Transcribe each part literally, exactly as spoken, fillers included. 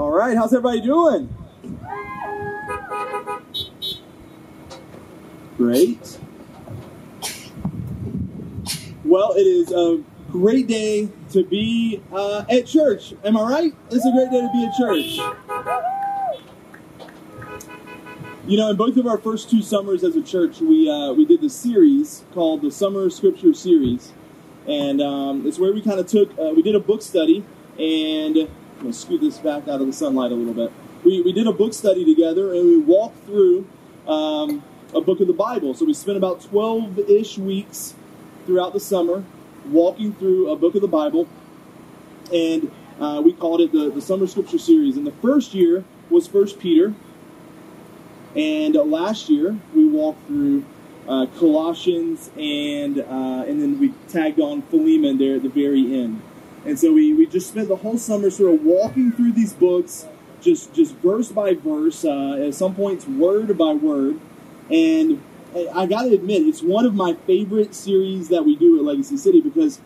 All right, how's everybody doing? Great. Well, it is a great day to be uh, at church. Am I right? It's a great day to be at church. You know, in both of our first two summers as a church, we uh, we did this series called the Summer Scripture Series, and um, it's where we kind of took uh, we did a book study, and I'm gonna scoot this back out of the sunlight a little bit. We we did a book study together, and we walked through um, a book of the Bible. So we spent about twelve-ish weeks throughout the summer, walking through a book of the Bible, and uh, we called it the, the Summer Scripture Series. And the first year was First Peter, and uh, last year we walked through uh, Colossians, and uh, and then we tagged on Philemon there at the very end. And so we, we just spent the whole summer sort of walking through these books, just, just verse by verse, uh, at some points word by word, and I gotta admit, it's one of my favorite series that we do at Legacy City, because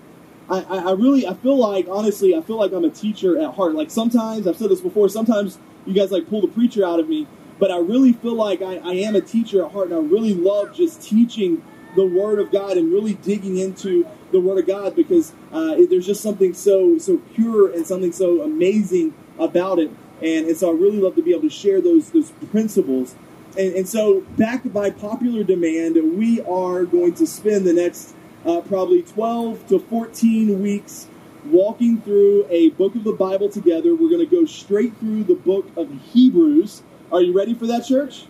I, I, I really, I feel like, honestly, I feel like I'm a teacher at heart. Like sometimes, I've said this before, sometimes you guys like pull the preacher out of me, but I really feel like I, I am a teacher at heart, and I really love just teaching the Word of God and really digging into the Word of God, because uh, it, there's just something so, so pure and something so amazing about it, and, and so I really love to be able to share those, those principles. And, and so, backed by popular demand, we are going to spend the next uh, probably twelve to fourteen weeks walking through a book of the Bible together. We're going to go straight through the book of Hebrews. Are you ready for that, church?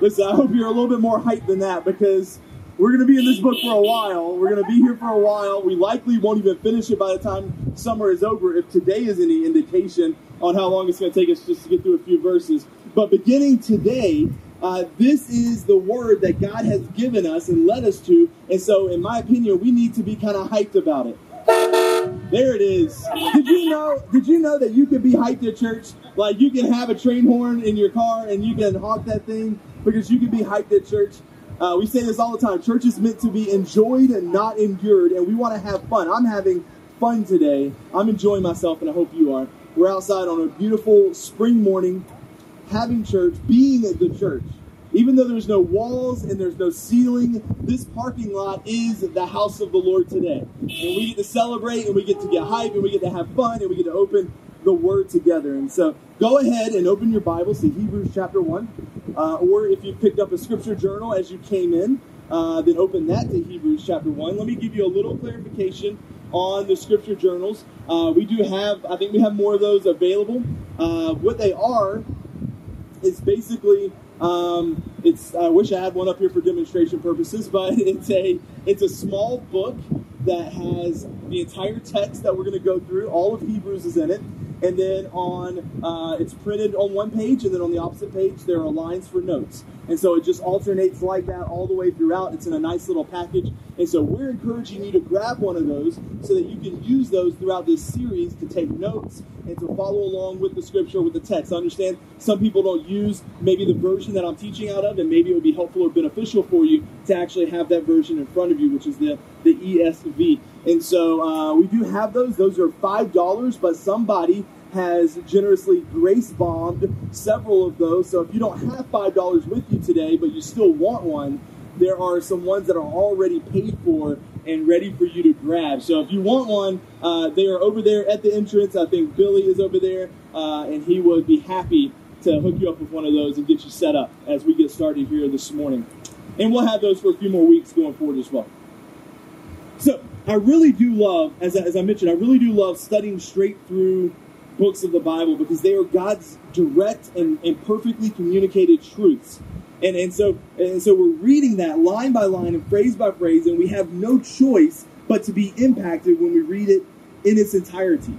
Listen, I hope you're a little bit more hyped than that, because we're going to be in this book for a while. We're going to be here for a while. We likely won't even finish it by the time summer is over, if today is any indication on how long it's going to take us just to get through a few verses. But beginning today, uh, this is the word that God has given us and led us to. And so, in my opinion, we need to be kind of hyped about it. There it is. Did you know, did you know that you could be hyped at church? Like, you can have a train horn in your car and you can honk that thing because you can be hyped at church. Uh, we say this all the time. Church is meant to be enjoyed and not endured. And we want to have fun. I'm having fun today. I'm enjoying myself, and I hope you are. We're outside on a beautiful spring morning, having church, being at the church. Even though there's no walls and there's no ceiling, this parking lot is the house of the Lord today. And we get to celebrate, and we get to get hype, and we get to have fun, and we get to open the Word together. And so go ahead and open your Bibles to Hebrews chapter one. Uh, or if you picked up a scripture journal as you came in, uh, then open that to Hebrews chapter one. Let me give you a little clarification on the scripture journals. Uh, we do have, I think we have more of those available. Uh, what they are is basically, um, it's, I wish I had one up here for demonstration purposes, but it's a, it's a small book that has the entire text that we're going to go through. All of Hebrews is in it. And then on, uh, it's printed on one page, and then on the opposite page, there are lines for notes. And so it just alternates like that all the way throughout. It's in a nice little package. And so we're encouraging you to grab one of those so that you can use those throughout this series to take notes and to follow along with the scripture, with the text. I understand some people don't use maybe the version that I'm teaching out of, and maybe it would be helpful or beneficial for you to actually have that version in front of you, which is the, the E S V. And so uh, we do have those. Those are five dollars, but somebody has generously grace bombed several of those. So if you don't have five dollars with you today, but you still want one, there are some ones that are already paid for and ready for you to grab. So if you want one, uh, they are over there at the entrance. I think Billy is over there, uh, and he would be happy to hook you up with one of those and get you set up as we get started here this morning. And we'll have those for a few more weeks going forward as well. So I really do love, as I, as I mentioned, I really do love studying straight through books of the Bible, because they are God's direct and, and perfectly communicated truths. And and so and so we're reading that line by line and phrase by phrase, and we have no choice but to be impacted when we read it in its entirety.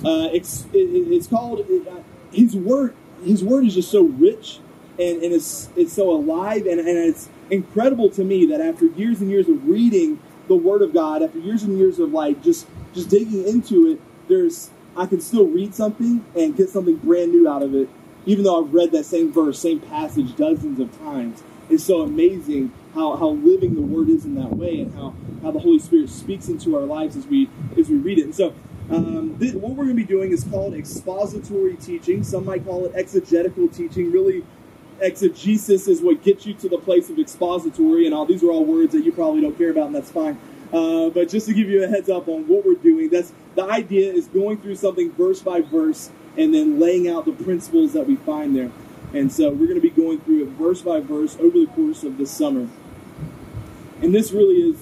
Uh, it's it, it's called it, uh, His Word. His Word is just so rich, and, and it's it's so alive, and, and it's incredible to me that after years and years of reading the Word of God, after years and years of like just just digging into it, there's I can still read something and get something brand new out of it, even though I've read that same verse, same passage dozens of times. It's so amazing how, how living the Word is in that way, and how, how the Holy Spirit speaks into our lives as we as we read it. And so Um, th what we're going to be doing is called expository teaching. Some might call it exegetical teaching. Really, exegesis is what gets you to the place of expository, and all these are all words that you probably don't care about, and that's fine. Uh, but just to give you a heads up on what we're doing, that's the idea is going through something verse by verse and then laying out the principles that we find there. And so we're going to be going through it verse by verse over the course of this summer. And this really is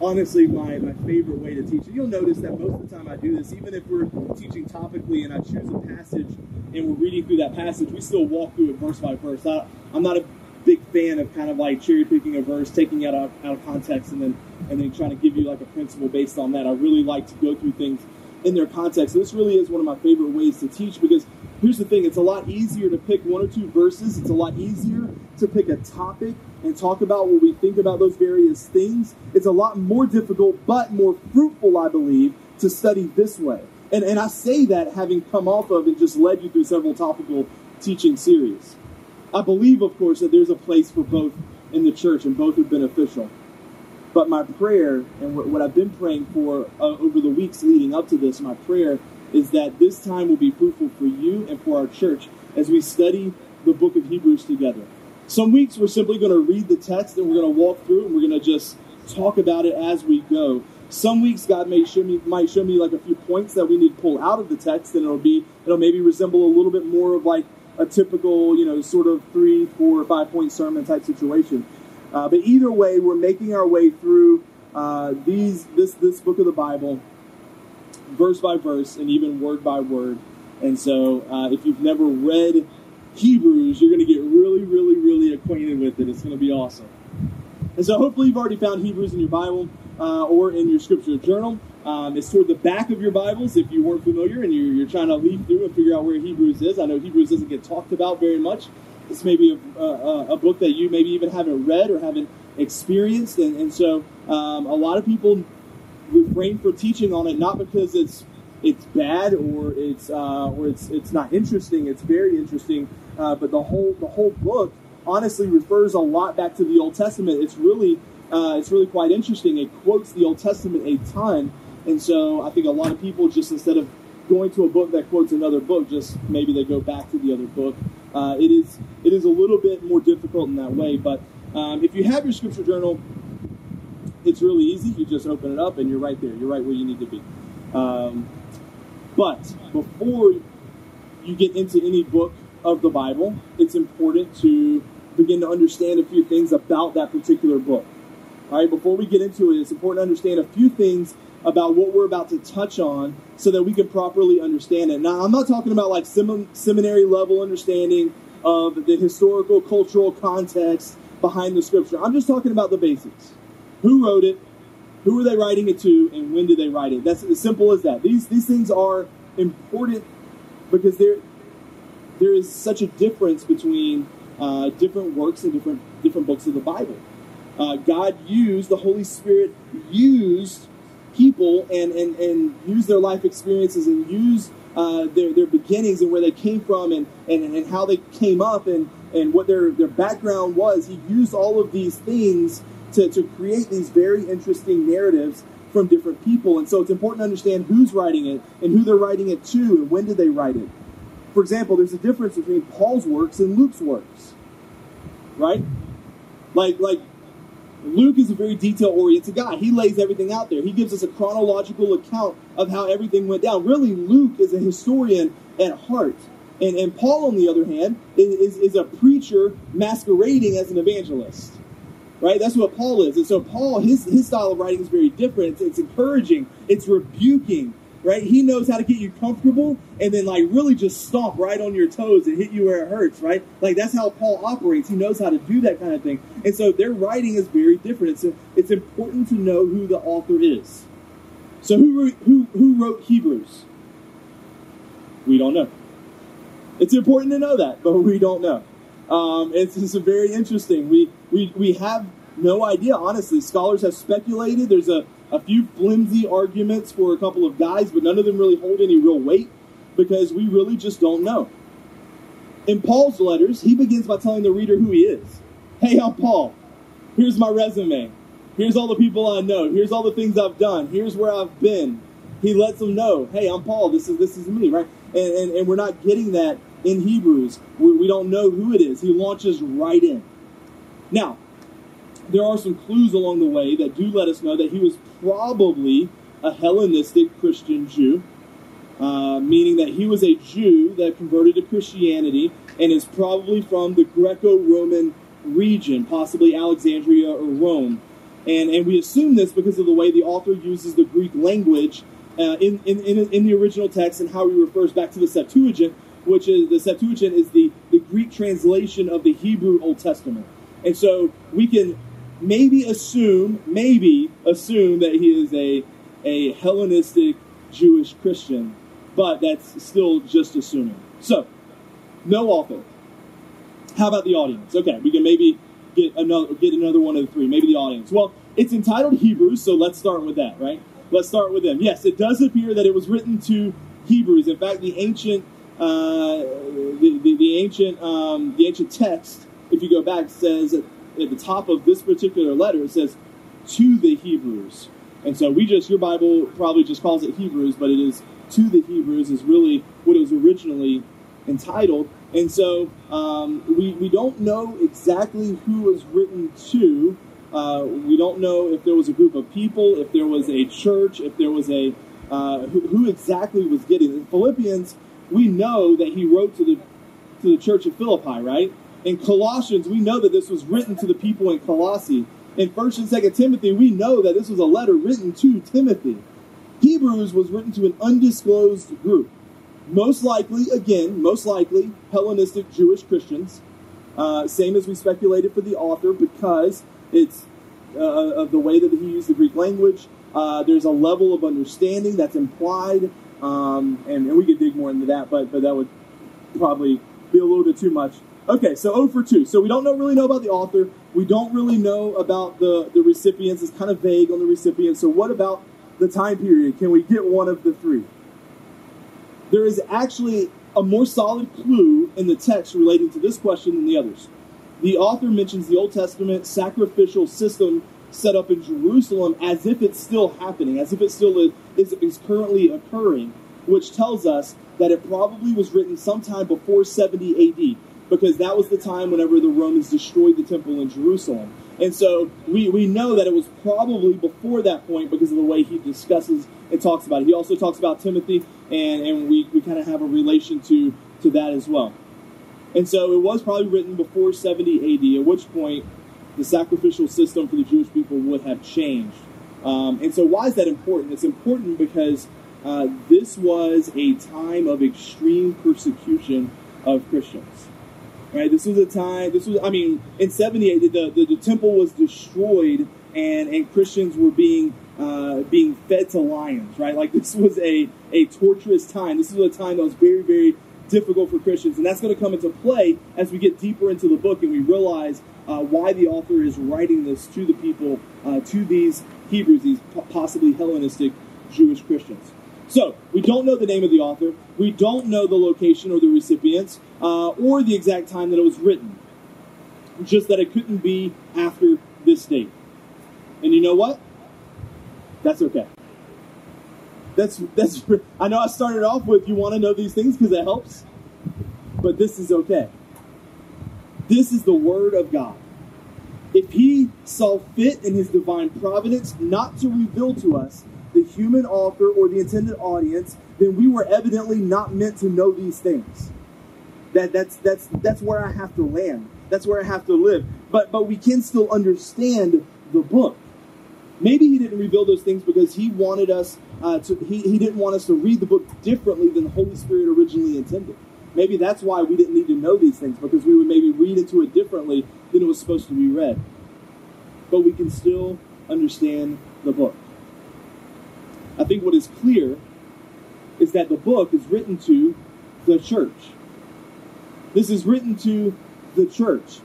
honestly my, my favorite way to teach it. You'll notice that most of the time I do this, even if we're teaching topically and I choose a passage and we're reading through that passage, we still walk through it verse by verse. I, I'm not a big fan of kind of like cherry picking a verse, taking it out, out of context, and then and then trying to give you like a principle based on that. I really like to go through things in their context. And this really is one of my favorite ways to teach, because here's the thing, it's a lot easier to pick one or two verses. It's a lot easier to pick a topic and talk about what we think about those various things. It's a lot more difficult, but more fruitful, I believe, to study this way. And, and I say that having come off of and just led you through several topical teaching series. I believe, of course, that there's a place for both in the church, and both are beneficial. But my prayer, and what I've been praying for uh, over the weeks leading up to this, my prayer is that this time will be fruitful for you and for our church as we study the book of Hebrews together. Some weeks we're simply going to read the text and we're going to walk through it and we're going to just talk about it as we go. Some weeks God may show me, might show me like a few points that we need to pull out of the text, and it'll be, it'll maybe resemble a little bit more of like a typical, you know, sort of three, four, or five point sermon type situation. Uh, but either way, we're making our way through uh, these this this book of the Bible, verse by verse, and even word by word. And so, uh, if you've never read Hebrews, you're going to get really, really, really acquainted with it. It's going to be awesome. And so, hopefully, you've already found Hebrews in your Bible uh, or in your scripture journal. Um, it's toward the back of your Bibles if you weren't familiar and you're, you're trying to leaf through and figure out where Hebrews is. I know Hebrews doesn't get talked about very much. It's maybe a, a, a book that you maybe even haven't read or haven't experienced. And, and so um, a lot of people refrain from teaching on it, not because it's it's bad or it's uh, or it's it's not interesting. It's very interesting. Uh, but the whole the whole book honestly refers a lot back to the Old Testament. It's really uh, it's really quite interesting. It quotes the Old Testament a ton. And so I think a lot of people, just instead of going to a book that quotes another book, just maybe they go back to the other book. Uh, it is it is a little bit more difficult in that way, but um, if you have your scripture journal, it's really easy. You just open it up and you're right there. You're right where you need to be. Um, but before you get into any book of the Bible, it's important to begin to understand a few things about that particular book. All right, before we get into it, it's important to understand a few things about what we're about to touch on so that we can properly understand it. Now, I'm not talking about like semin seminary level understanding of the historical, cultural context behind the scripture. I'm just talking about the basics. Who wrote it? Who were they writing it to? And when did they write it? That's as simple as that. These these things are important because there there is such a difference between uh, different works and different, different books of the Bible. Uh, God used, the Holy Spirit used people and, and, and use their life experiences and use uh, their, their beginnings and where they came from and, and, and how they came up and, and what their, their background was. He used all of these things to, to create these very interesting narratives from different people. And so it's important to understand who's writing it and who they're writing it to and when did they write it. For example, there's a difference between Paul's works and Luke's works, right? Like, like, Luke is a very detail-oriented guy. He lays everything out there. He gives us a chronological account of how everything went down. Really, Luke is a historian at heart. And, and Paul, on the other hand, is, is a preacher masquerading as an evangelist. Right? That's what Paul is. And so Paul, his, his style of writing is very different. It's, it's encouraging. It's rebuking. Right? He knows how to get you comfortable and then like really just stomp right on your toes and hit you where it hurts, right? Like that's how Paul operates. He knows how to do that kind of thing. And so their writing is very different. It's, a, it's important to know who the author is. So who, who, who wrote Hebrews? We don't know. It's important to know that, but we don't know. Um, it's just very interesting. We, we, we have no idea, honestly. Scholars have speculated. There's a A few flimsy arguments for a couple of guys, but none of them really hold any real weight because we really just don't know. In Paul's letters, he begins by telling the reader who he is. Hey, I'm Paul. Here's my resume. Here's all the people I know. Here's all the things I've done. Here's where I've been. He lets them know, hey, I'm Paul, this is this is me, right? And, and, and we're not getting that in Hebrews. We, we don't know who it is. He launches right in. Now, there are some clues along the way that do let us know that he was probably a Hellenistic Christian Jew, uh, meaning that he was a Jew that converted to Christianity and is probably from the Greco-Roman region, possibly Alexandria or Rome. And, and we assume this because of the way the author uses the Greek language uh, in, in, in, in the original text and how he refers back to the Septuagint, which is the Septuagint is the, the Greek translation of the Hebrew Old Testament. And so we can maybe assume, maybe assume that he is a, a Hellenistic Jewish Christian, but that's still just assuming. So, no author. How about the audience? Okay, we can maybe get another get another one of the three, maybe the audience. Well, it's entitled Hebrews, so let's start with that, right? Let's start with them. Yes, it does appear that it was written to Hebrews. In fact, the ancient uh, the, the, the ancient um, the ancient text, if you go back, says at the top of this particular letter, it says to the Hebrews. And so we just, your Bible probably just calls it Hebrews, but it is to the Hebrews is really what it was originally entitled. And so um, we, we don't know exactly who was written to. Uh, we don't know if there was a group of people, if there was a church, if there was a, uh, who, who exactly was getting it. In Philippians, we know that he wrote to the, to the church of Philippi, right? In Colossians, we know that this was written to the people in Colossae. In First and Second Timothy, we know that this was a letter written to Timothy. Hebrews was written to an undisclosed group. Most likely, again, most likely, Hellenistic Jewish Christians, uh, same as we speculated for the author, because it's uh, of the way that he used the Greek language. Uh, there's a level of understanding that's implied, um, and, and we could dig more into that, but, but that would probably be a little bit too much. Okay, so zero for two. So we don't know, really know about the author. We don't really know about the, the recipients. It's kind of vague on the recipients. So what about the time period? Can we get one of the three? There is actually a more solid clue in the text relating to this question than the others. The author mentions the Old Testament sacrificial system set up in Jerusalem as if it's still happening, as if it still is, is, is currently occurring, which tells us that it probably was written sometime before seventy A D, because that was the time whenever the Romans destroyed the temple in Jerusalem. And so we, we know that it was probably before that point because of the way he discusses and talks about it. He also talks about Timothy, and, and we, we kind of have a relation to, to that as well. And so it was probably written before seventy A D, at which point the sacrificial system for the Jewish people would have changed. Um, and so why is that important? It's important because uh, this was a time of extreme persecution of Christians. Right, this was a time, this was, I mean, in seventy-eight, the, the, the temple was destroyed and, and Christians were being uh, being fed to lions, right? Like, this was a, a torturous time. This was a time that was very, very difficult for Christians. And that's going to come into play as we get deeper into the book and we realize uh, why the author is writing this to the people, uh, to these Hebrews, these possibly Hellenistic Jewish Christians. So, we don't know the name of the author, we don't know the location or the recipients, uh, or the exact time that it was written. Just that it couldn't be after this date. And you know what? That's okay. That's that's. I know I started off with, you want to know these things because it helps, but this is okay. This is the Word of God. If He saw fit in His divine providence not to reveal to us the human author or the intended audience, then we were evidently not meant to know these things. That that's that's that's where I have to land. That's where I have to live. But but we can still understand the book. Maybe he didn't reveal those things because he wanted us uh, to. He he didn't want us to read the book differently than the Holy Spirit originally intended. Maybe that's why we didn't need to know these things, because we would maybe read into it differently than it was supposed to be read. But we can still understand the book. I think what is clear is that the book is written to the church. This is written to the church.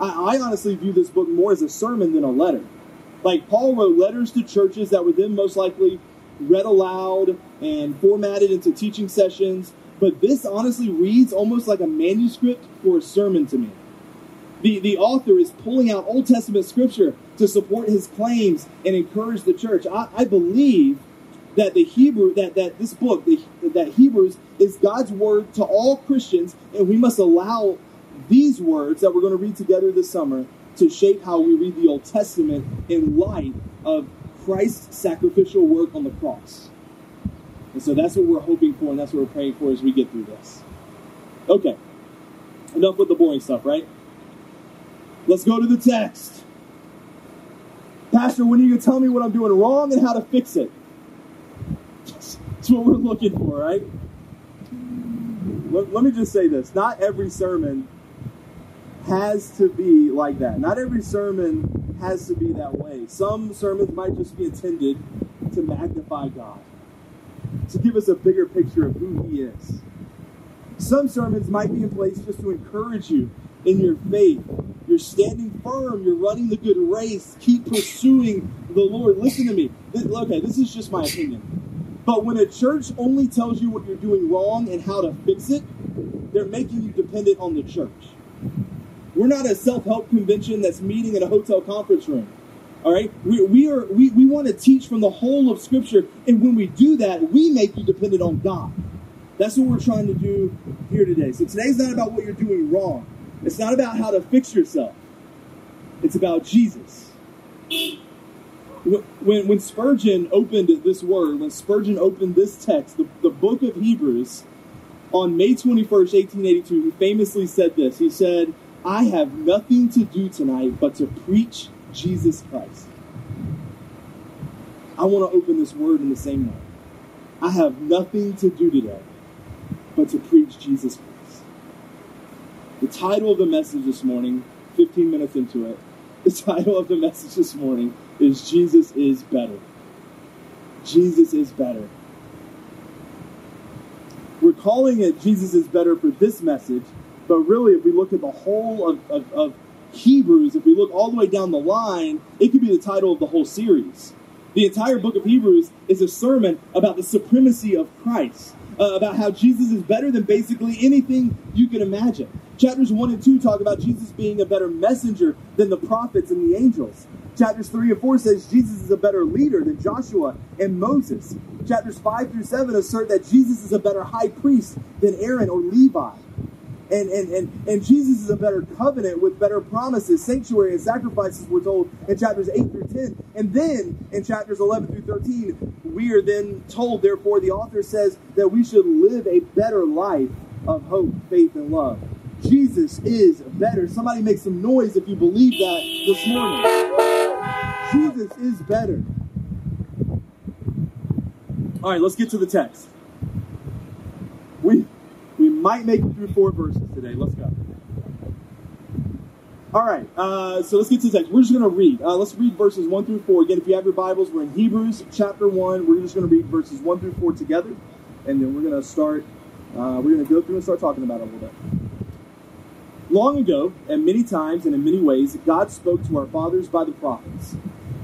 I, I honestly view this book more as a sermon than a letter. Like, Paul wrote letters to churches that were then most likely read aloud and formatted into teaching sessions, but this honestly reads almost like a manuscript for a sermon to me. The, the author is pulling out Old Testament scripture to support his claims and encourage the church. I, I believe that the Hebrew, that, that this book, the, that Hebrews is God's word to all Christians, and we must allow these words that we're going to read together this summer to shape how we read the Old Testament in light of Christ's sacrificial work on the cross. And so that's what we're hoping for, and that's what we're praying for as we get through this. Okay, enough with the boring stuff, right? Let's go to the text. Pastor, when are you going to tell me what I'm doing wrong and how to fix it? That's what we're looking for, right? Let, let me just say this. Not every sermon has to be like that. Not every sermon has to be that way. Some sermons might just be intended to magnify God, to give us a bigger picture of who He is. Some sermons might be in place just to encourage you in your faith. You're standing firm. You're running the good race. Keep pursuing the Lord. Listen to me. This, okay, this is just my opinion. But when a church only tells you what you're doing wrong and how to fix it, they're making you dependent on the church. We're not a self-help convention that's meeting in a hotel conference room. All right, we we are we, we want to teach from the whole of Scripture, and when we do that, we make you dependent on God. That's what we're trying to do here today. So today's not about what you're doing wrong. It's not about how to fix yourself. It's about Jesus. When when Spurgeon opened this word, when Spurgeon opened this text, the, the book of Hebrews, on May twenty-first, eighteen eighty-two, he famously said this. He said, "I have nothing to do tonight but to preach Jesus Christ." I want to open this word in the same way. I have nothing to do today but to preach Jesus Christ. The title of the message this morning, fifteen minutes into it, the title of the message this morning is Jesus is Better. Jesus is Better. We're calling it Jesus is Better for this message, but really if we look at the whole of, of, of Hebrews, if we look all the way down the line, it could be the title of the whole series. The entire book of Hebrews is a sermon about the supremacy of Christ, uh, about how Jesus is better than basically anything you can imagine. Chapters one and two talk about Jesus being a better messenger than the prophets and the angels. Chapters three and four says Jesus is a better leader than Joshua and Moses. Chapters five through seven assert that Jesus is a better high priest than Aaron or Levi. And, and and and Jesus is a better covenant with better promises, sanctuary, and sacrifices, we're told in chapters eight through ten. And then in chapters eleven through thirteen, we are then told, therefore, the author says that we should live a better life of hope, faith, and love. Jesus is better. Somebody make some noise if you believe that this morning. Jesus is better. All right, let's get to the text. We... We might make it through four verses today. Let's go. All right, uh, so let's get to the text. We're just going to read. Uh, let's read verses one through four. Again, if you have your Bibles, we're in Hebrews chapter one. We're just going to read verses one through four together, and then we're going to start, uh, we're going to go through and start talking about it a little bit. Long ago, at many times and in many ways, God spoke to our fathers by the prophets.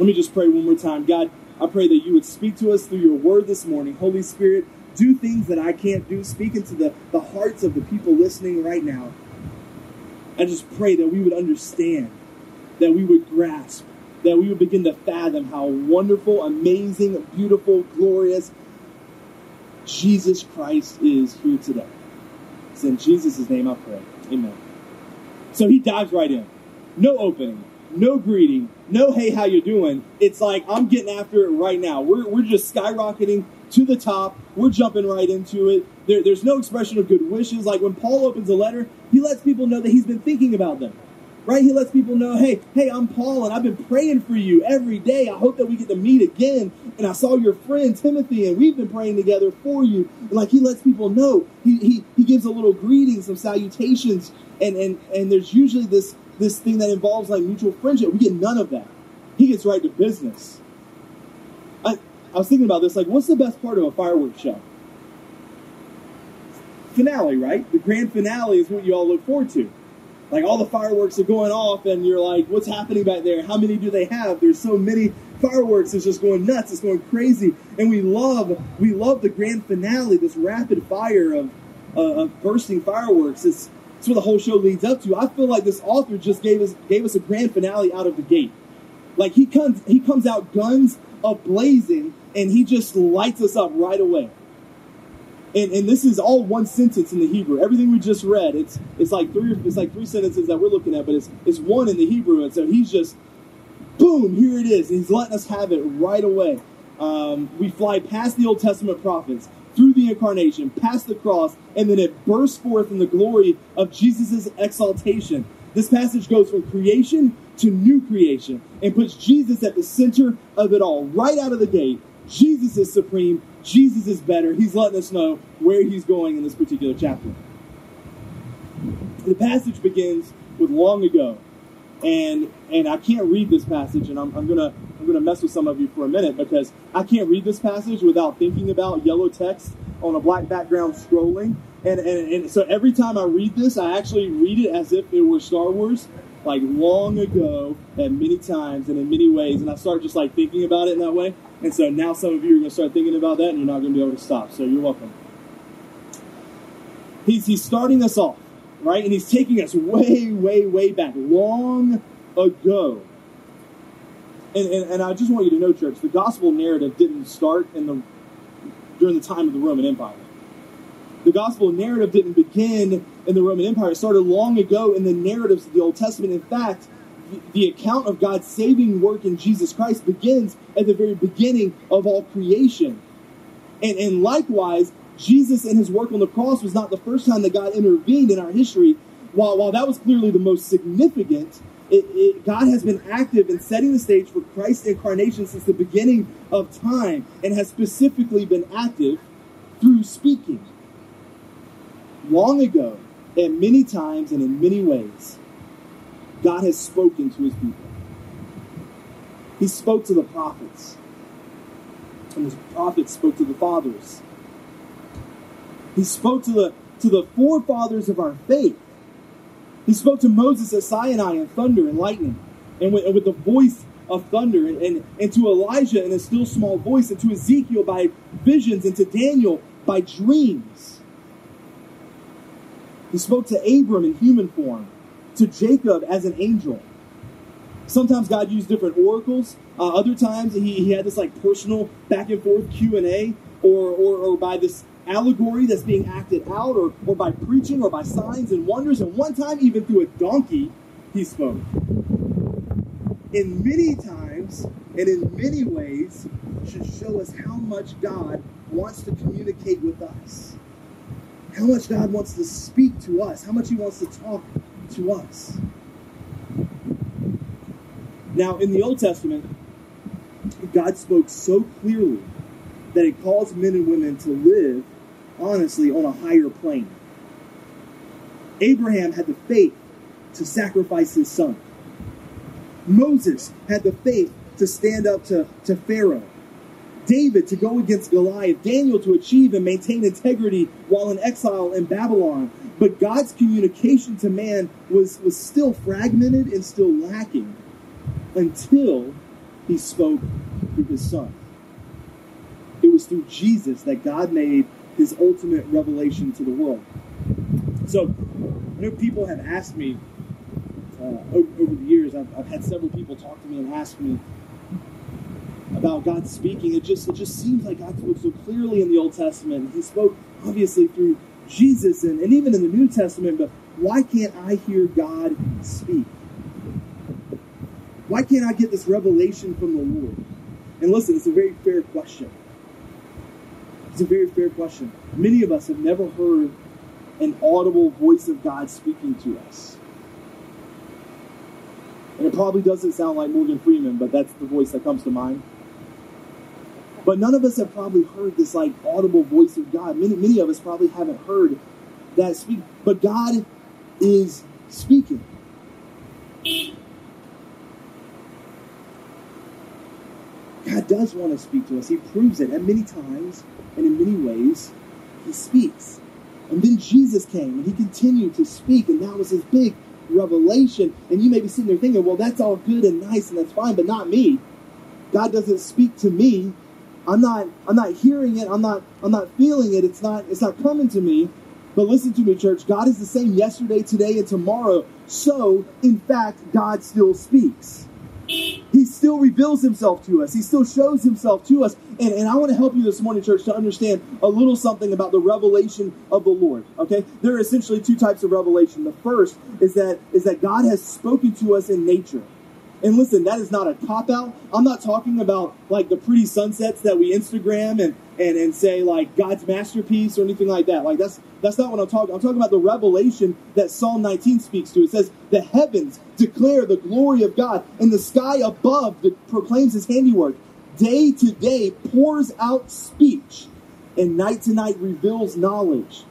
Let me just pray one more time. God, I pray that You would speak to us through Your word this morning. Holy Spirit, do things that I can't do. Speak into the, the hearts of the people listening right now. I just pray that we would understand, that we would grasp, that we would begin to fathom how wonderful, amazing, beautiful, glorious Jesus Christ is here today. It's in Jesus' name I pray. Amen. So He dives right in. No opening. No greeting, no hey, how you doing? It's like, I'm getting after it right now. We're we're just skyrocketing to the top. We're jumping right into it. There, there's no expression of good wishes. Like when Paul opens a letter, he lets people know that he's been thinking about them, right? He lets people know, hey, hey, I'm Paul, and I've been praying for you every day. I hope that we get to meet again. And I saw your friend Timothy, and we've been praying together for you. And like he lets people know, he he he gives a little greeting, some salutations, and and and there's usually this. This thing that involves like mutual friendship. We get none of that. He gets right to business. I, I was thinking about this, like, what's the best part of a fireworks show? Finale, right? The grand finale is what you all look forward to. Like, all the fireworks are going off, and you're like, what's happening back there? How many do they have? There's so many fireworks. It's just going nuts. It's going crazy. And we love, we love the grand finale, this rapid fire of, uh, of bursting fireworks. It's, it's what the whole show leads up to. I feel like this author just gave us, gave us a grand finale out of the gate. Like, he comes, he comes out guns a-blazing, and he just lights us up right away. And, and this is all one sentence in the Hebrew. Everything we just read, it's it's like three it's like three sentences that we're looking at, but it's it's one in the Hebrew. And so he's just, boom, here it is. And he's letting us have it right away. Um, we fly past the Old Testament prophets, through the incarnation, past the cross, and then it bursts forth in the glory of Jesus' exaltation. This passage goes from creation to new creation and puts Jesus at the center of it all, right out of the gate. Jesus is supreme. Jesus is better. He's letting us know where he's going in this particular chapter. The passage begins with long ago. And and I can't read this passage, and I'm, I'm gonna I'm gonna mess with some of you for a minute, because I can't read this passage without thinking about yellow text on a black background scrolling. And, and, and so every time I read this, I actually read it as if it were Star Wars, like long ago, and many times and in many ways. And I start just like thinking about it in that way. And so now some of you are going to start thinking about that, and you're not going to be able to stop. So you're welcome. He's, he's starting us off, right? And he's taking us way, way, way back, long ago. And, and, and I just want you to know, church, the gospel narrative didn't start in the during the time of the Roman Empire. The gospel narrative didn't begin in the Roman Empire. It started long ago in the narratives of the Old Testament. In fact, the account of God's saving work in Jesus Christ begins at the very beginning of all creation. And, and likewise, Jesus and his work on the cross was not the first time that God intervened in our history. While, while that was clearly the most significant, it, it, God has been active in setting the stage for Christ's incarnation since the beginning of time, and has specifically been active through speaking. Long ago, and many times and in many ways, God has spoken to his people. He spoke to the prophets, and his prophets spoke to the fathers. He spoke to the, to the forefathers of our faith. He spoke to Moses at Sinai in thunder and lightning, and with, and with the voice of thunder, and, and, and to Elijah in a still small voice, and to Ezekiel by visions, and to Daniel by dreams. He spoke to Abram in human form, to Jacob as an angel. Sometimes God used different oracles. Uh, other times he, he had this like personal back and forth Q and A, or, or, or by this allegory that's being acted out, or, or by preaching, or by signs and wonders. And one time, even through a donkey, he spoke. In many times and in many ways, should show us how much God wants to communicate with us, how much God wants to speak to us, how much he wants to talk to us. Now, in the Old Testament, God spoke so clearly that it calls men and women to live, honestly, on a higher plane. Abraham had the faith to sacrifice his son. Moses had the faith to stand up to, to Pharaoh. David to go against Goliath. Daniel to achieve and maintain integrity while in exile in Babylon. But God's communication to man was, was still fragmented and still lacking until he spoke through his son. It was through Jesus that God made his ultimate revelation to the world. So, I know people have asked me uh, over, over the years, I've, I've had several people talk to me and ask me about God speaking. It just, it just seems like God spoke so clearly in the Old Testament. He spoke, obviously, through Jesus and, and even in the New Testament, but why can't I hear God speak? Why can't I get this revelation from the Lord? And listen, it's a very fair question. It's a very fair question. Many of us have never heard an audible voice of God speaking to us. And it probably doesn't sound like Morgan Freeman, but that's the voice that comes to mind. But none of us have probably heard this like audible voice of God. Many, many of us probably haven't heard that speak. But God is speaking. God does want to speak to us. He proves it at many times, and in many ways, he speaks. And then Jesus came, and he continued to speak, and that was his big revelation. And you may be sitting there thinking, well, that's all good and nice, and that's fine, but not me. God doesn't speak to me. I'm not, I'm not hearing it. I'm not, I'm not feeling it. It's not, it's not coming to me. But listen to me, church. God is the same yesterday, today, and tomorrow. So, in fact, God still speaks. He still reveals himself to us. He still shows himself to us. And, and I want to help you this morning, church, to understand a little something about the revelation of the Lord. Okay? There are essentially two types of revelation. The first is that is that God has spoken to us in nature. And listen, that is not a cop-out. I'm not talking about, like, the pretty sunsets that we Instagram and, and, and say, like, God's masterpiece or anything like that. Like, that's that's not what I'm talking about. I'm talking about the revelation that Psalm nineteen speaks to. It says, the heavens declare the glory of God, and the sky above proclaims his handiwork. Day to day pours out speech, and night to night reveals knowledge.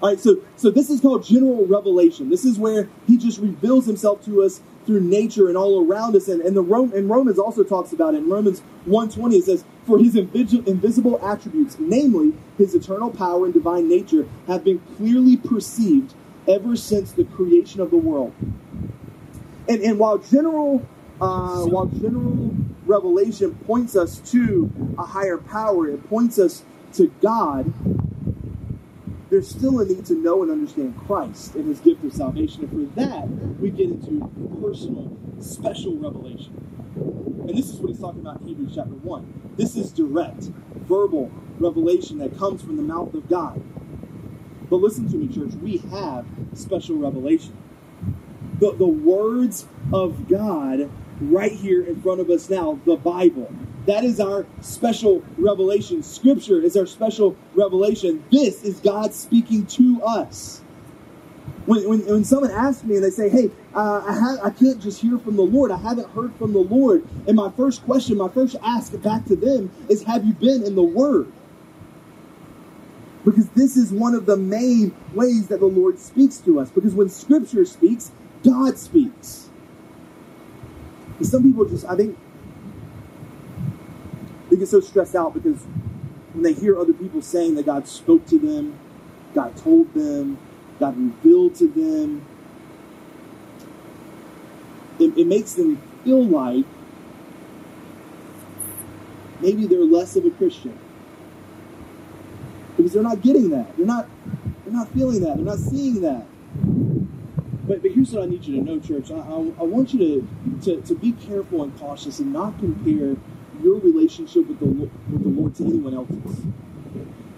All right, so, so this is called general revelation. This is where he just reveals himself to us through nature and all around us. And, and, the Rome, and Romans also talks about it. In Romans one twenty, it says, for his invis- invisible attributes, namely his eternal power and divine nature, have been clearly perceived ever since the creation of the world. And, and while general uh, while general revelation points us to a higher power, it points us to God, there's still a need to know and understand Christ and his gift of salvation. And for that, we get into personal, special revelation. And this is what he's talking about in Hebrews chapter one. This is direct, verbal revelation that comes from the mouth of God. But listen to me, church. We have special revelation. The, the words of God right here in front of us now, the Bible. That is our special revelation. Scripture is our special revelation. This is God speaking to us. When when, when someone asks me and they say, hey, uh, I, ha- I can't just hear from the Lord. I haven't heard from the Lord. And my first question, my first ask back to them is, have you been in the Word? Because this is one of the main ways that the Lord speaks to us. Because when Scripture speaks, God speaks. And some people just, I think, They get so stressed out because when they hear other people saying that God spoke to them, God told them, God revealed to them, it, it makes them feel like maybe they're less of a Christian. Because they're not getting that. They're not, they're not feeling that. They're not seeing that. But, but here's what I need you to know, church. I, I, I want you to, to, to be careful and cautious and not compare your relationship with the, with the Lord to anyone else's.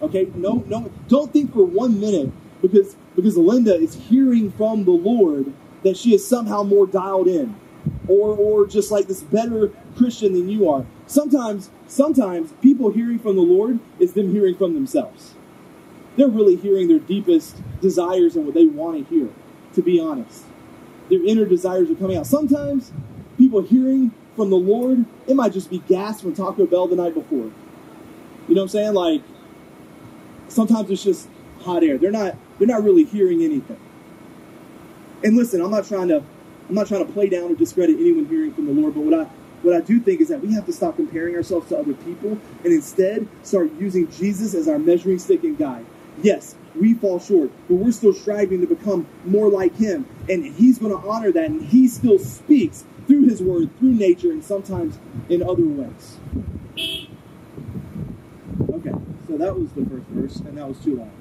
Okay? No, no, don't think for one minute because, because Linda is hearing from the Lord that she is somehow more dialed in or, or just like this better Christian than you are. Sometimes, sometimes people hearing from the Lord is them hearing from themselves. They're really hearing their deepest desires and what they want to hear, to be honest. Their inner desires are coming out. Sometimes people hearing from the Lord, it might just be gas from Taco Bell the night before. You know what I'm saying? Like, sometimes it's just hot air. They're not, they're not really hearing anything. And listen, I'm not trying to, I'm not trying to play down or discredit anyone hearing from the Lord, but what I, what I do think is that we have to stop comparing ourselves to other people and instead start using Jesus as our measuring stick and guide. Yes, we fall short, but we're still striving to become more like him. And he's going to honor that, and he still speaks through his word, through nature, and sometimes in other ways. Okay, so that was the first verse, and that was too long.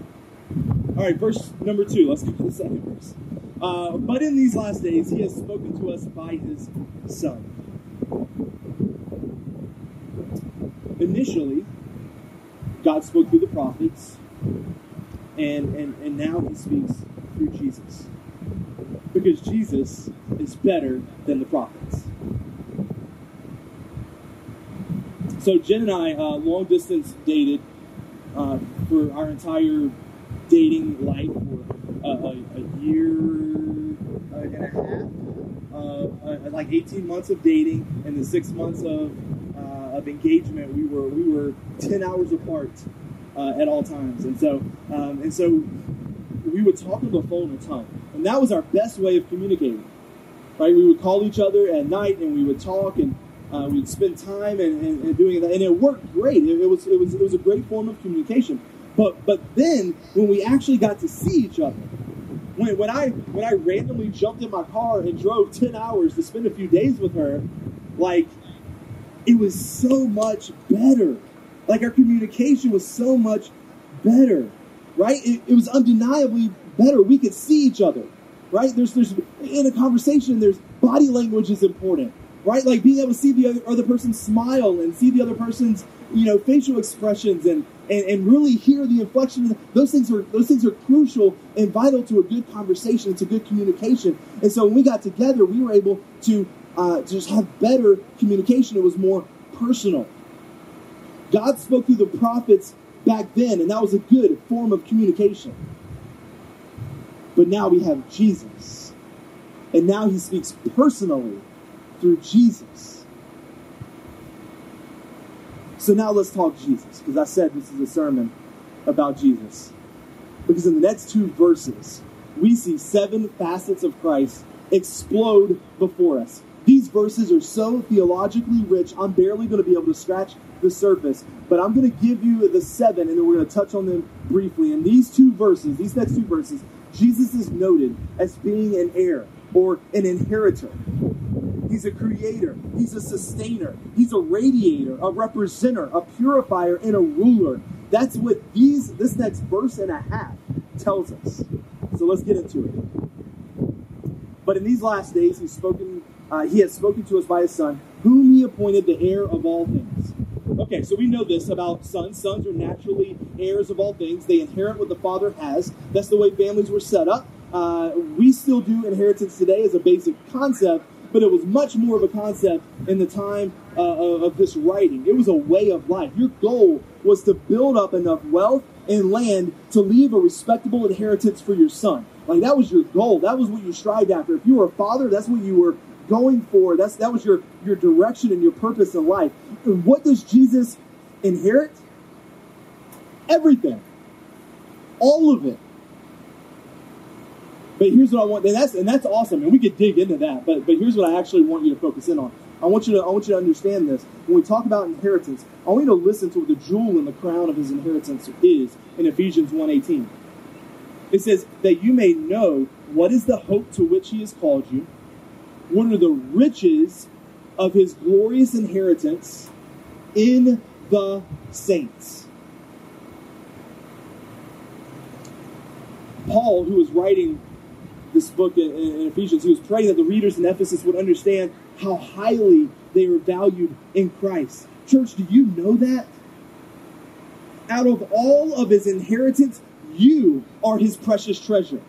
All right, verse number two. Let's go to the second verse. Uh, but in these last days, he has spoken to us by his Son. Initially, God spoke through the prophets, and, and, and now he speaks through Jesus. Because Jesus is better than the prophets. So Jen and I, uh, long distance dated uh, for our entire dating life for uh, a, a year and a half, uh, like eighteen months of dating, and the six months of uh, of engagement. We were we were ten hours apart uh, at all times, and so um, and so we would talk on the phone a ton. And that was our best way of communicating, right? We would call each other at night, and we would talk, and Uh, we'd spend time and, and, and doing that, and it worked great. It, it was it was it was a great form of communication. But but then when we actually got to see each other, when when I when I randomly jumped in my car and drove ten hours to spend a few days with her, like it was so much better. Like our communication was so much better, right? It, it was undeniably better. We could see each other, right? There's there's in a conversation, there's body language is important. Right, like being able to see the other person's smile and see the other person's, you know, facial expressions and, and, and really hear the inflection. Those things are those things are crucial and vital to a good conversation, to good communication. And so when we got together, we were able to uh, just have better communication. It was more personal. God spoke through the prophets back then, and that was a good form of communication. But now we have Jesus, and now he speaks personally through Jesus. So now let's talk Jesus, because I said this is a sermon about Jesus. Because in the next two verses, we see seven facets of Christ explode before us. These verses are so theologically rich, I'm barely going to be able to scratch the surface, but I'm going to give you the seven, and then we're going to touch on them briefly. In these two verses, these next two verses, Jesus is noted as being an heir or an inheritor. He's a creator. He's a sustainer. He's a radiator, a representer, a purifier, and a ruler. That's what these this next verse and a half tells us. So let's get into it. But in these last days, he's spoken. Uh, he has spoken to us by his Son, whom he appointed the heir of all things. Okay, so we know this about sons. Sons are naturally heirs of all things. They inherit what the Father has. That's the way families were set up. Uh, we still do inheritance today as a basic concept, but it was much more of a concept in the time uh, of this writing. It was a way of life. Your goal was to build up enough wealth and land to leave a respectable inheritance for your son. Like, that was your goal. That was what you strived after. If you were a father, that's what you were going for. That's That was your, your direction and your purpose in life. And what does Jesus inherit? Everything. All of it. But here's what I want, and that's and that's awesome, and we could dig into that. But but here's what I actually want you to focus in on. I want you to I want you to understand this. When we talk about inheritance, I want you to listen to what the jewel in the crown of his inheritance is in Ephesians one eighteen. It says that you may know what is the hope to which he has called you, what are the riches of his glorious inheritance in the saints. Paul, who was writing this book in Ephesians, he was praying that the readers in Ephesus would understand how highly they were valued in Christ. Church, do you know that? Out of all of his inheritance, you are his precious treasure.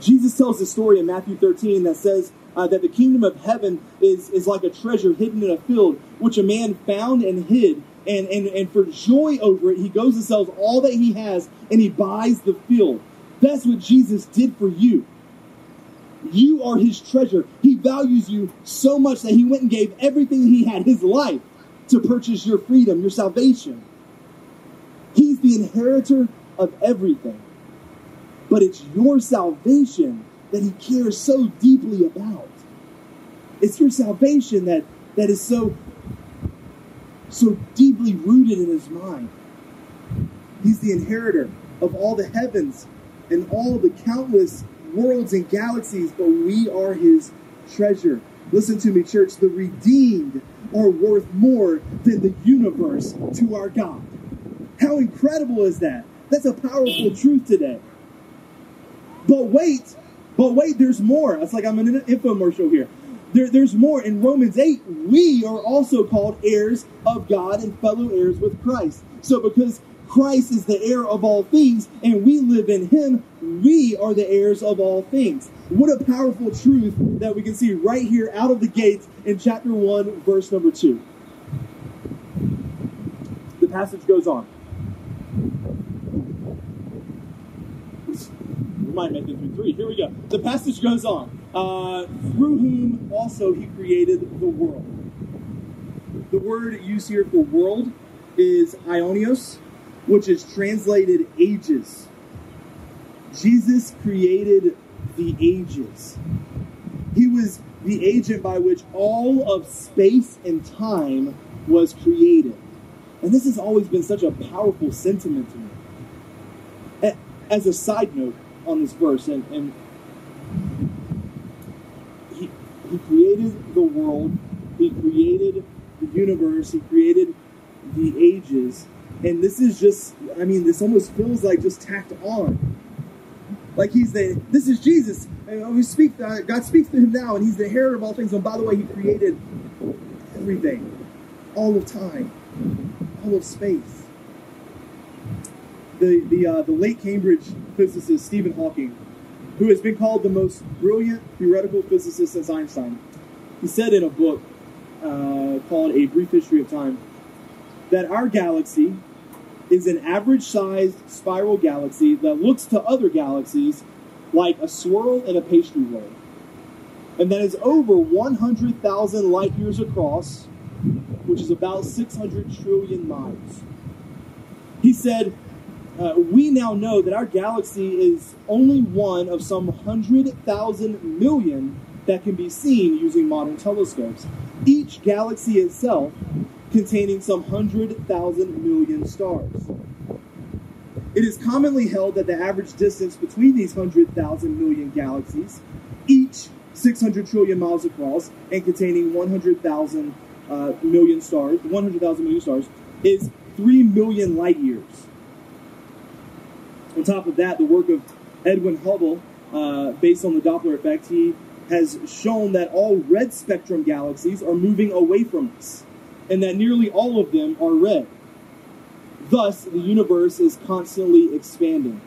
Jesus tells this story in Matthew thirteen that says uh, that the kingdom of heaven is, is like a treasure hidden in a field, which a man found and hid. And, and, and for joy over it, he goes and sells all that he has, and he buys the field. That's what Jesus did for you. You are his treasure. He values you so much that he went and gave everything he had, his life, to purchase your freedom, your salvation. He's the inheritor of everything. But it's your salvation that he cares so deeply about. It's your salvation that, that is so, so deeply rooted in his mind. He's the inheritor of all the heavens and all of the countless worlds and galaxies, but we are his treasure. Listen to me, church. The redeemed are worth more than the universe to our God. How incredible is that? That's a powerful truth today. But wait, but wait, there's more. It's like I'm in an infomercial here. There, there's more. In Romans eight, we are also called heirs of God and fellow heirs with Christ. So because Christ is the heir of all things, and we live in him, we are the heirs of all things. What a powerful truth that we can see right here out of the gates in chapter one, verse number two. The passage goes on. We might make it through three. Here we go. The passage goes on. Uh, through whom also he created the world. The word used here for world is aionios, which is translated ages. Jesus created the ages. He was the agent by which all of space and time was created. And this has always been such a powerful sentiment to me. As a side note on this verse, and, and he, he created the world, he created the universe, he created the ages, and this is just, I mean, this almost feels like just tacked on. Like he's the, this is Jesus, and we speak, God speaks to him now, and he's the heir of all things, and by the way, he created everything, all of time, all of space. The, the, uh, the late Cambridge physicist Stephen Hawking, who has been called the most brilliant theoretical physicist since Einstein, he said in a book uh, called A Brief History of Time, that our galaxy is an average-sized spiral galaxy that looks to other galaxies like a swirl in a pastry roll, and that is over one hundred thousand light years across, which is about six hundred trillion miles. He said, uh, we now know that our galaxy is only one of some one hundred thousand million that can be seen using modern telescopes, each galaxy itself containing some one hundred thousand million stars. It is commonly held that the average distance between these one hundred thousand million galaxies, each six hundred trillion miles across and containing one hundred thousand uh, million stars, one hundred thousand million stars, is three million light years. On top of that, the work of Edwin Hubble, uh, based on the Doppler effect, he has shown that all red spectrum galaxies are moving away from us, and that nearly all of them are red. Thus, the universe is constantly expanding.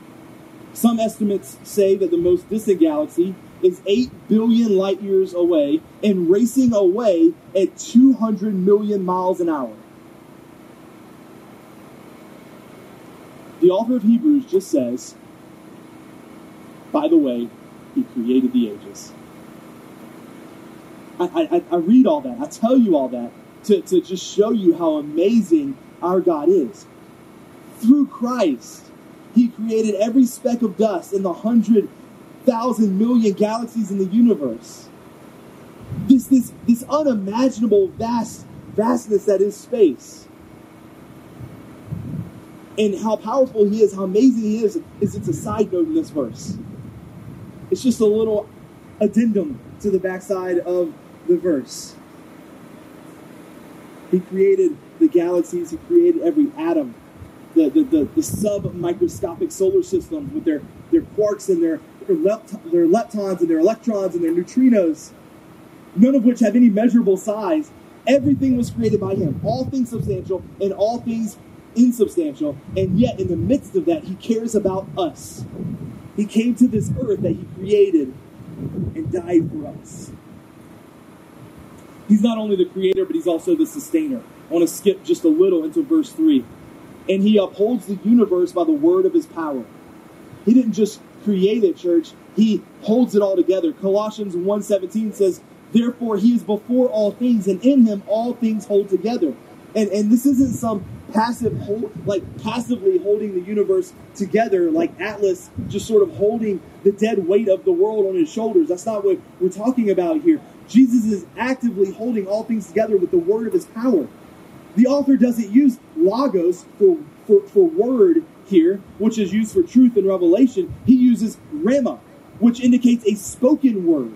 Some estimates say that the most distant galaxy is eight billion light years away and racing away at two hundred million miles an hour. The author of Hebrews just says, by the way, he created the ages. I, I, I read all that, I tell you all that, To, to just show you how amazing our God is. Through Christ, he created every speck of dust in the hundred thousand million galaxies in the universe. This, this, this unimaginable vast vastness that is space. And how powerful he is, how amazing he is, is it's a side note in this verse. It's just a little addendum to the backside of the verse. He created the galaxies, he created every atom, the, the, the, the sub-microscopic solar systems with their, their quarks and their, their, lept- their leptons and their electrons and their neutrinos, none of which have any measurable size. Everything was created by him, all things substantial and all things insubstantial. And yet in the midst of that, he cares about us. He came to this earth that he created and died for us. He's not only the creator, but he's also the sustainer. I want to skip just a little into verse three. And he upholds the universe by the word of his power. He didn't just create it, church. He holds it all together. Colossians one seventeen says, therefore he is before all things, and in him all things hold together. And and this isn't some passive, hold, like passively holding the universe together, like Atlas just sort of holding the dead weight of the world on his shoulders. That's not what we're talking about here. Jesus is actively holding all things together with the word of his power. The author doesn't use logos for, for, for word here, which is used for truth in Revelation. He uses rhema, which indicates a spoken word.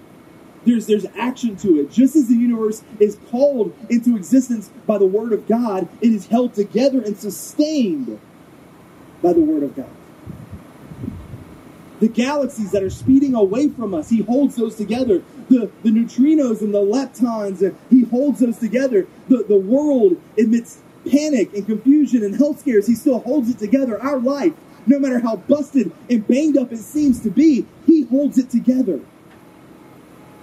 There's, there's action to it. Just as the universe is called into existence by the word of God, it is held together and sustained by the word of God. The galaxies that are speeding away from us, he holds those together. The, the neutrinos and the leptons, he holds those together. The, the world amidst panic and confusion and health scares, he still holds it together. Our life, no matter how busted and banged up it seems to be, he holds it together.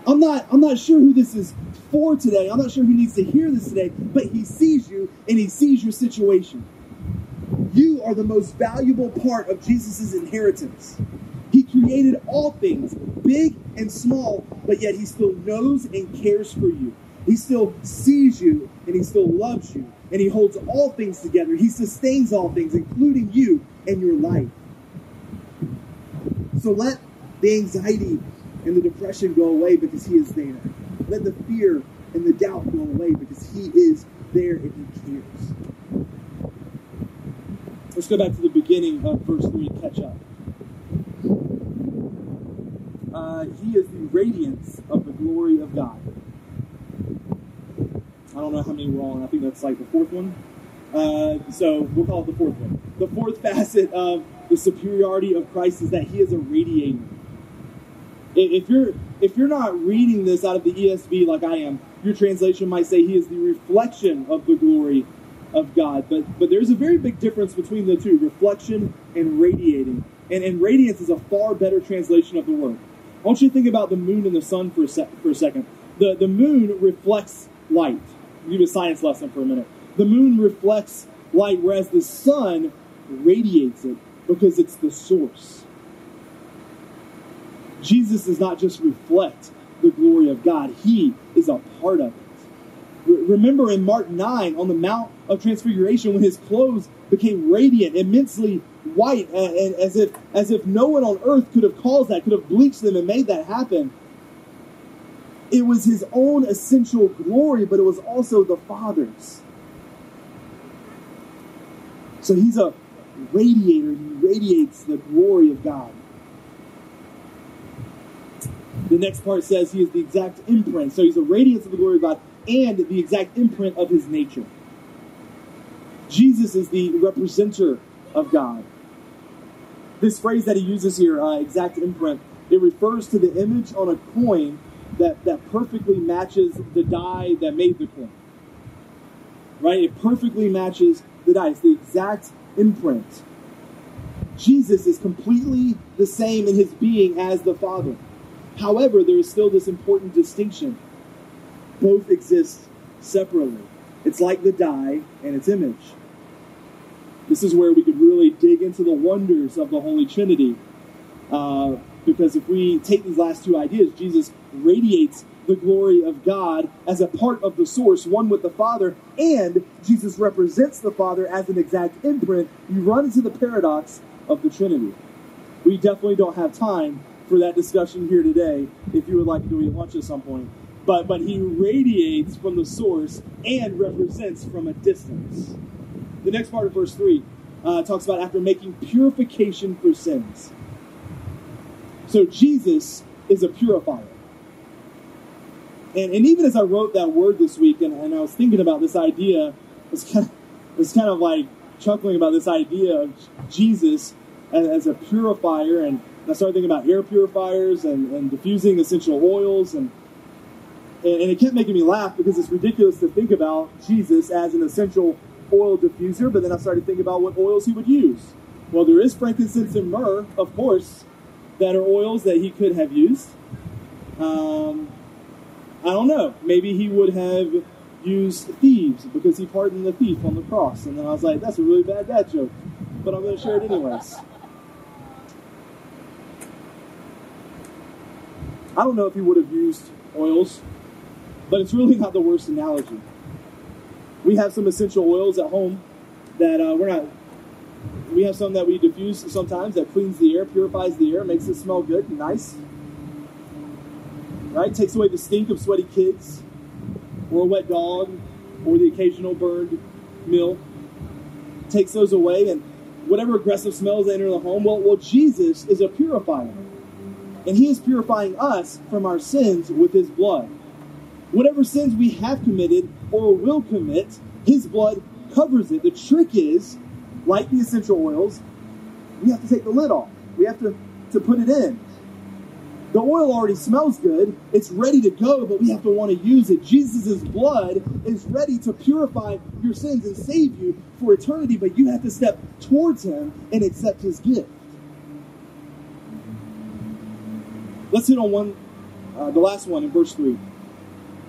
I'm not, I'm not sure who this is for today. I'm not sure who needs to hear this today, but he sees you and he sees your situation. You are the most valuable part of Jesus' inheritance. He created all things, big and small, but yet he still knows and cares for you. He still sees you, and he still loves you, and he holds all things together. He sustains all things, including you and your life. So let the anxiety and the depression go away because he is there. Let the fear and the doubt go away because he is there and he cares. Let's go back to the beginning of verse three and catch up. Uh, he is the radiance of the glory of God. I don't know how many were on. I think that's like the fourth one. Uh, so we'll call it the fourth one. The fourth facet of the superiority of Christ is that he is a radiator. If you're if you're not reading this out of the E S V like I am, your translation might say he is the reflection of the glory of God. But but there's a very big difference between the two, reflection and radiating. And, and radiance is a far better translation of the word. I want you to think about the moon and the sun for a, sec- for a second. The, the moon reflects light. I'll give you a science lesson for a minute. The moon reflects light, whereas the sun radiates it because it's the source. Jesus does not just reflect the glory of God. He is a part of it. Re- remember in Mark nine on the Mount of Transfiguration when his clothes became radiant, immensely white, and, and as if as if no one on earth could have caused that, could have bleached them and made that happen. It was his own essential glory, but it was also the Father's. So he's a radiator. He radiates the glory of God. The next part says he is the exact imprint. So he's a radiance of the glory of God and the exact imprint of his nature. Jesus is the representer of God. This phrase that he uses here, uh, exact imprint, it refers to the image on a coin that, that perfectly matches the die that made the coin. Right? It perfectly matches the die. It's the exact imprint. Jesus is completely the same in his being as the Father. However, there is still this important distinction. Both exist separately. It's like the die and its image. This is where we could really dig into the wonders of the Holy Trinity. Uh, because if we take these last two ideas, Jesus radiates the glory of God as a part of the source, one with the Father, and Jesus represents the Father as an exact imprint. You run into the paradox of the Trinity. We definitely don't have time for that discussion here today, if you would like to do eat lunch at some point. But but he radiates from the source and represents from a distance. The next part of verse three uh, talks about after making purification for sins. So Jesus is a purifier. And and even as I wrote that word this week, and, and I was thinking about this idea, I was kind of, I was kind of like chuckling about this idea of Jesus as, as a purifier. And I started thinking about air purifiers and, and diffusing essential oils. And, and and it kept making me laugh because it's ridiculous to think about Jesus as an essential oil diffuser. But then I started thinking about what oils he would use. Well, there is frankincense and myrrh, of course, that are oils that he could have used. Um... I don't know. Maybe he would have used thieves because he pardoned the thief on the cross. And then I was like, that's a really bad dad joke, but I'm going to share it anyways. I don't know if he would have used oils, but it's really not the worst analogy. We have some essential oils at home that uh, we're not, we have some that we diffuse sometimes that cleans the air, purifies the air, makes it smell good and nice. Right? Takes away the stink of sweaty kids or a wet dog or the occasional burned meal. Takes those away and whatever aggressive smells enter the home. Well, well, Jesus is a purifier. And he is purifying us from our sins with his blood. Whatever sins we have committed or will commit, his blood covers it. The trick is, like the essential oils, we have to take the lid off. We have to, to put it in. The oil already smells good. It's ready to go, but we have to want to use it. Jesus' blood is ready to purify your sins and save you for eternity, but you have to step towards him and accept his gift. Let's hit on one, uh, the last one in verse three.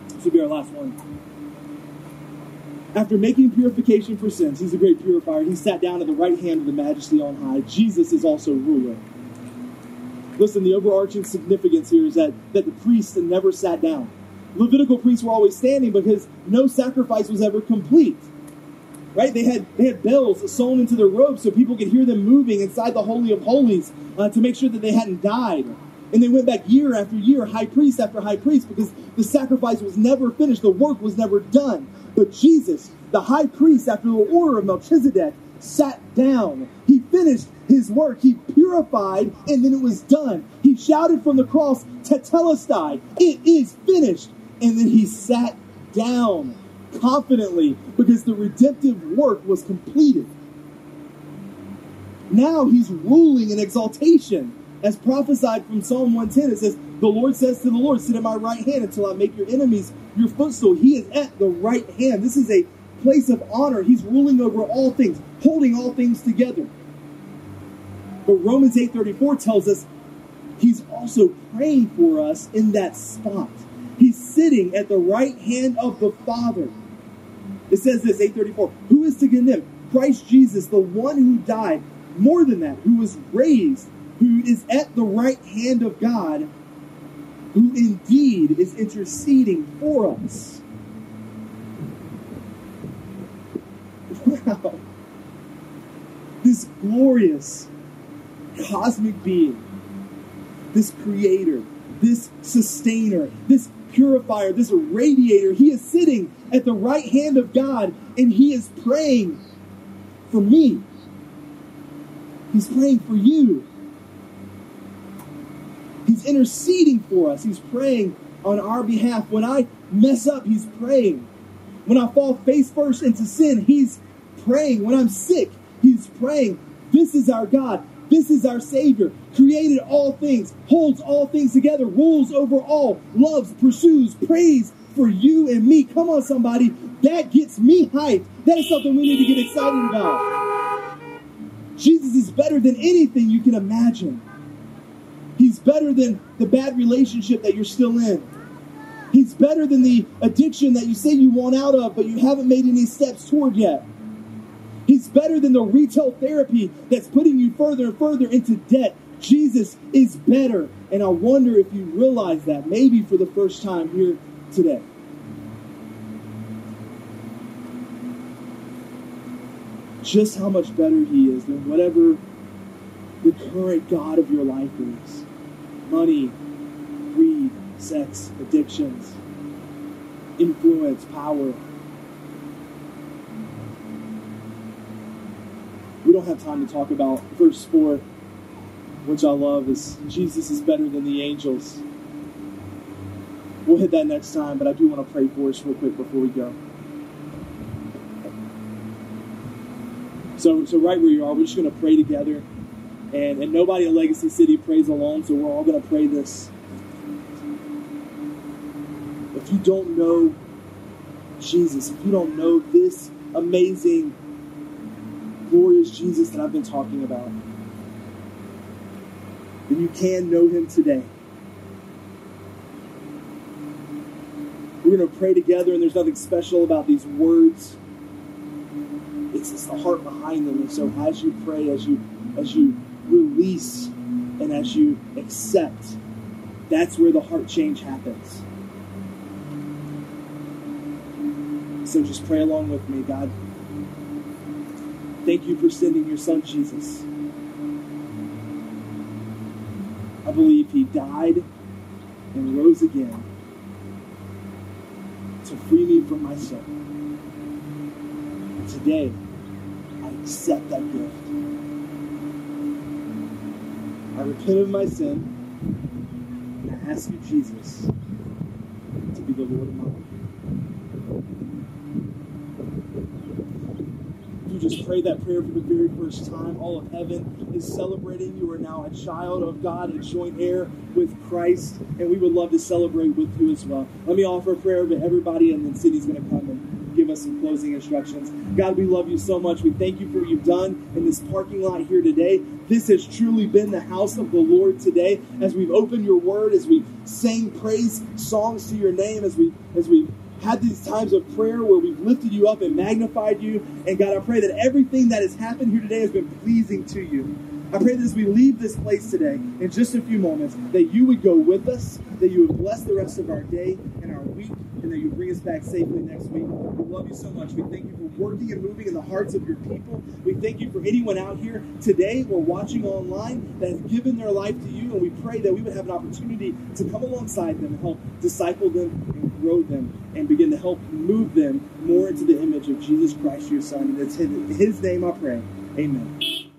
This will be our last one. After making purification for sins, he's a great purifier. He sat down at the right hand of the Majesty on high. Jesus is also ruler. Listen, the overarching significance here is that, that the priests never sat down. Levitical priests were always standing because no sacrifice was ever complete. Right? They had they had bells sewn into their robes so people could hear them moving inside the Holy of Holies uh, to make sure that they hadn't died. And they went back year after year, high priest after high priest, because the sacrifice was never finished. The work was never done. But Jesus, the high priest, after the order of Melchizedek, sat down. He finished his work. He purified, and then it was done. He shouted from the cross, Tetelestai, it is finished. And then he sat down confidently because the redemptive work was completed. Now he's ruling in exaltation. As prophesied from Psalm one ten, it says, the Lord says to the Lord, sit at my right hand until I make your enemies your footstool. He is at the right hand. This is a place of honor. He's ruling over all things, holding all things together. But Romans eight thirty-four tells us he's also praying for us in that spot. He's sitting at the right hand of the Father. It says this, eight thirty-four, who is to condemn? Christ Jesus, the one who died, more than that, who was raised, who is at the right hand of God, who indeed is interceding for us. Wow. This glorious cosmic being, this creator, this sustainer, this purifier, this radiator, he is sitting at the right hand of God, and he is praying for me. He's praying for you. He's interceding for us. He's praying on our behalf. When I mess up, he's praying. When I fall face first into sin, he's praying. When I'm sick, he's praying. This is our God. This is our Savior. Created all things, holds all things together, rules over all, loves, pursues, prays for you and me. Come on, somebody. That gets me hyped. That is something we need to get excited about. Jesus is better than anything you can imagine. He's better than the bad relationship that you're still in. He's better than the addiction that you say you want out of, but you haven't made any steps toward yet. He's better than the retail therapy that's putting you further and further into debt. Jesus is better. And I wonder if you realize that, maybe for the first time here today. Just how much better he is than whatever the current God of your life is. Money, greed, sex, addictions, influence, power. We don't have time to talk about verse four, which I love, is Jesus is better than the angels. We'll hit that next time, but I do want to pray for us real quick before we go. So, so right where you are, we're just going to pray together. And, and nobody at Legacy City prays alone, so we're all going to pray this. If you don't know Jesus, if you don't know this amazing, glorious Jesus that I've been talking about, then you can know him today. We're going to pray together, and there's nothing special about these words. It's, it's the heart behind them. And so as you pray, as you as you release and as you accept, that's where the heart change happens. So just pray along with me. God, thank you for sending your son Jesus. I believe he died and rose again to free me from my sin. And today, I accept that gift. I repent of my sin, and I ask you, Jesus, to be the Lord of my life. If you just prayed that prayer for the very first time, all of heaven is celebrating. You are now a child of God, a joint heir with Christ, and we would love to celebrate with you as well. Let me offer a prayer to everybody, and then Cindy's going to come and give us some closing instructions. God, we love you so much. We thank you for what you've done in this parking lot here today. This has truly been the house of the Lord today. As we've opened your word, as we sang praise songs to your name, as we as we've had these times of prayer where we've lifted you up and magnified you. And God, I pray that everything that has happened here today has been pleasing to you. I pray that as we leave this place today, in just a few moments, that you would go with us, that you would bless the rest of our day and our week, and that you bring us back safely next week. We love you so much. We thank you for working and moving in the hearts of your people. We thank you for anyone out here today or watching online that has given their life to you, and we pray that we would have an opportunity to come alongside them and help disciple them and grow them and begin to help move them more into the image of Jesus Christ, your Son. And it's in His name I pray. Amen.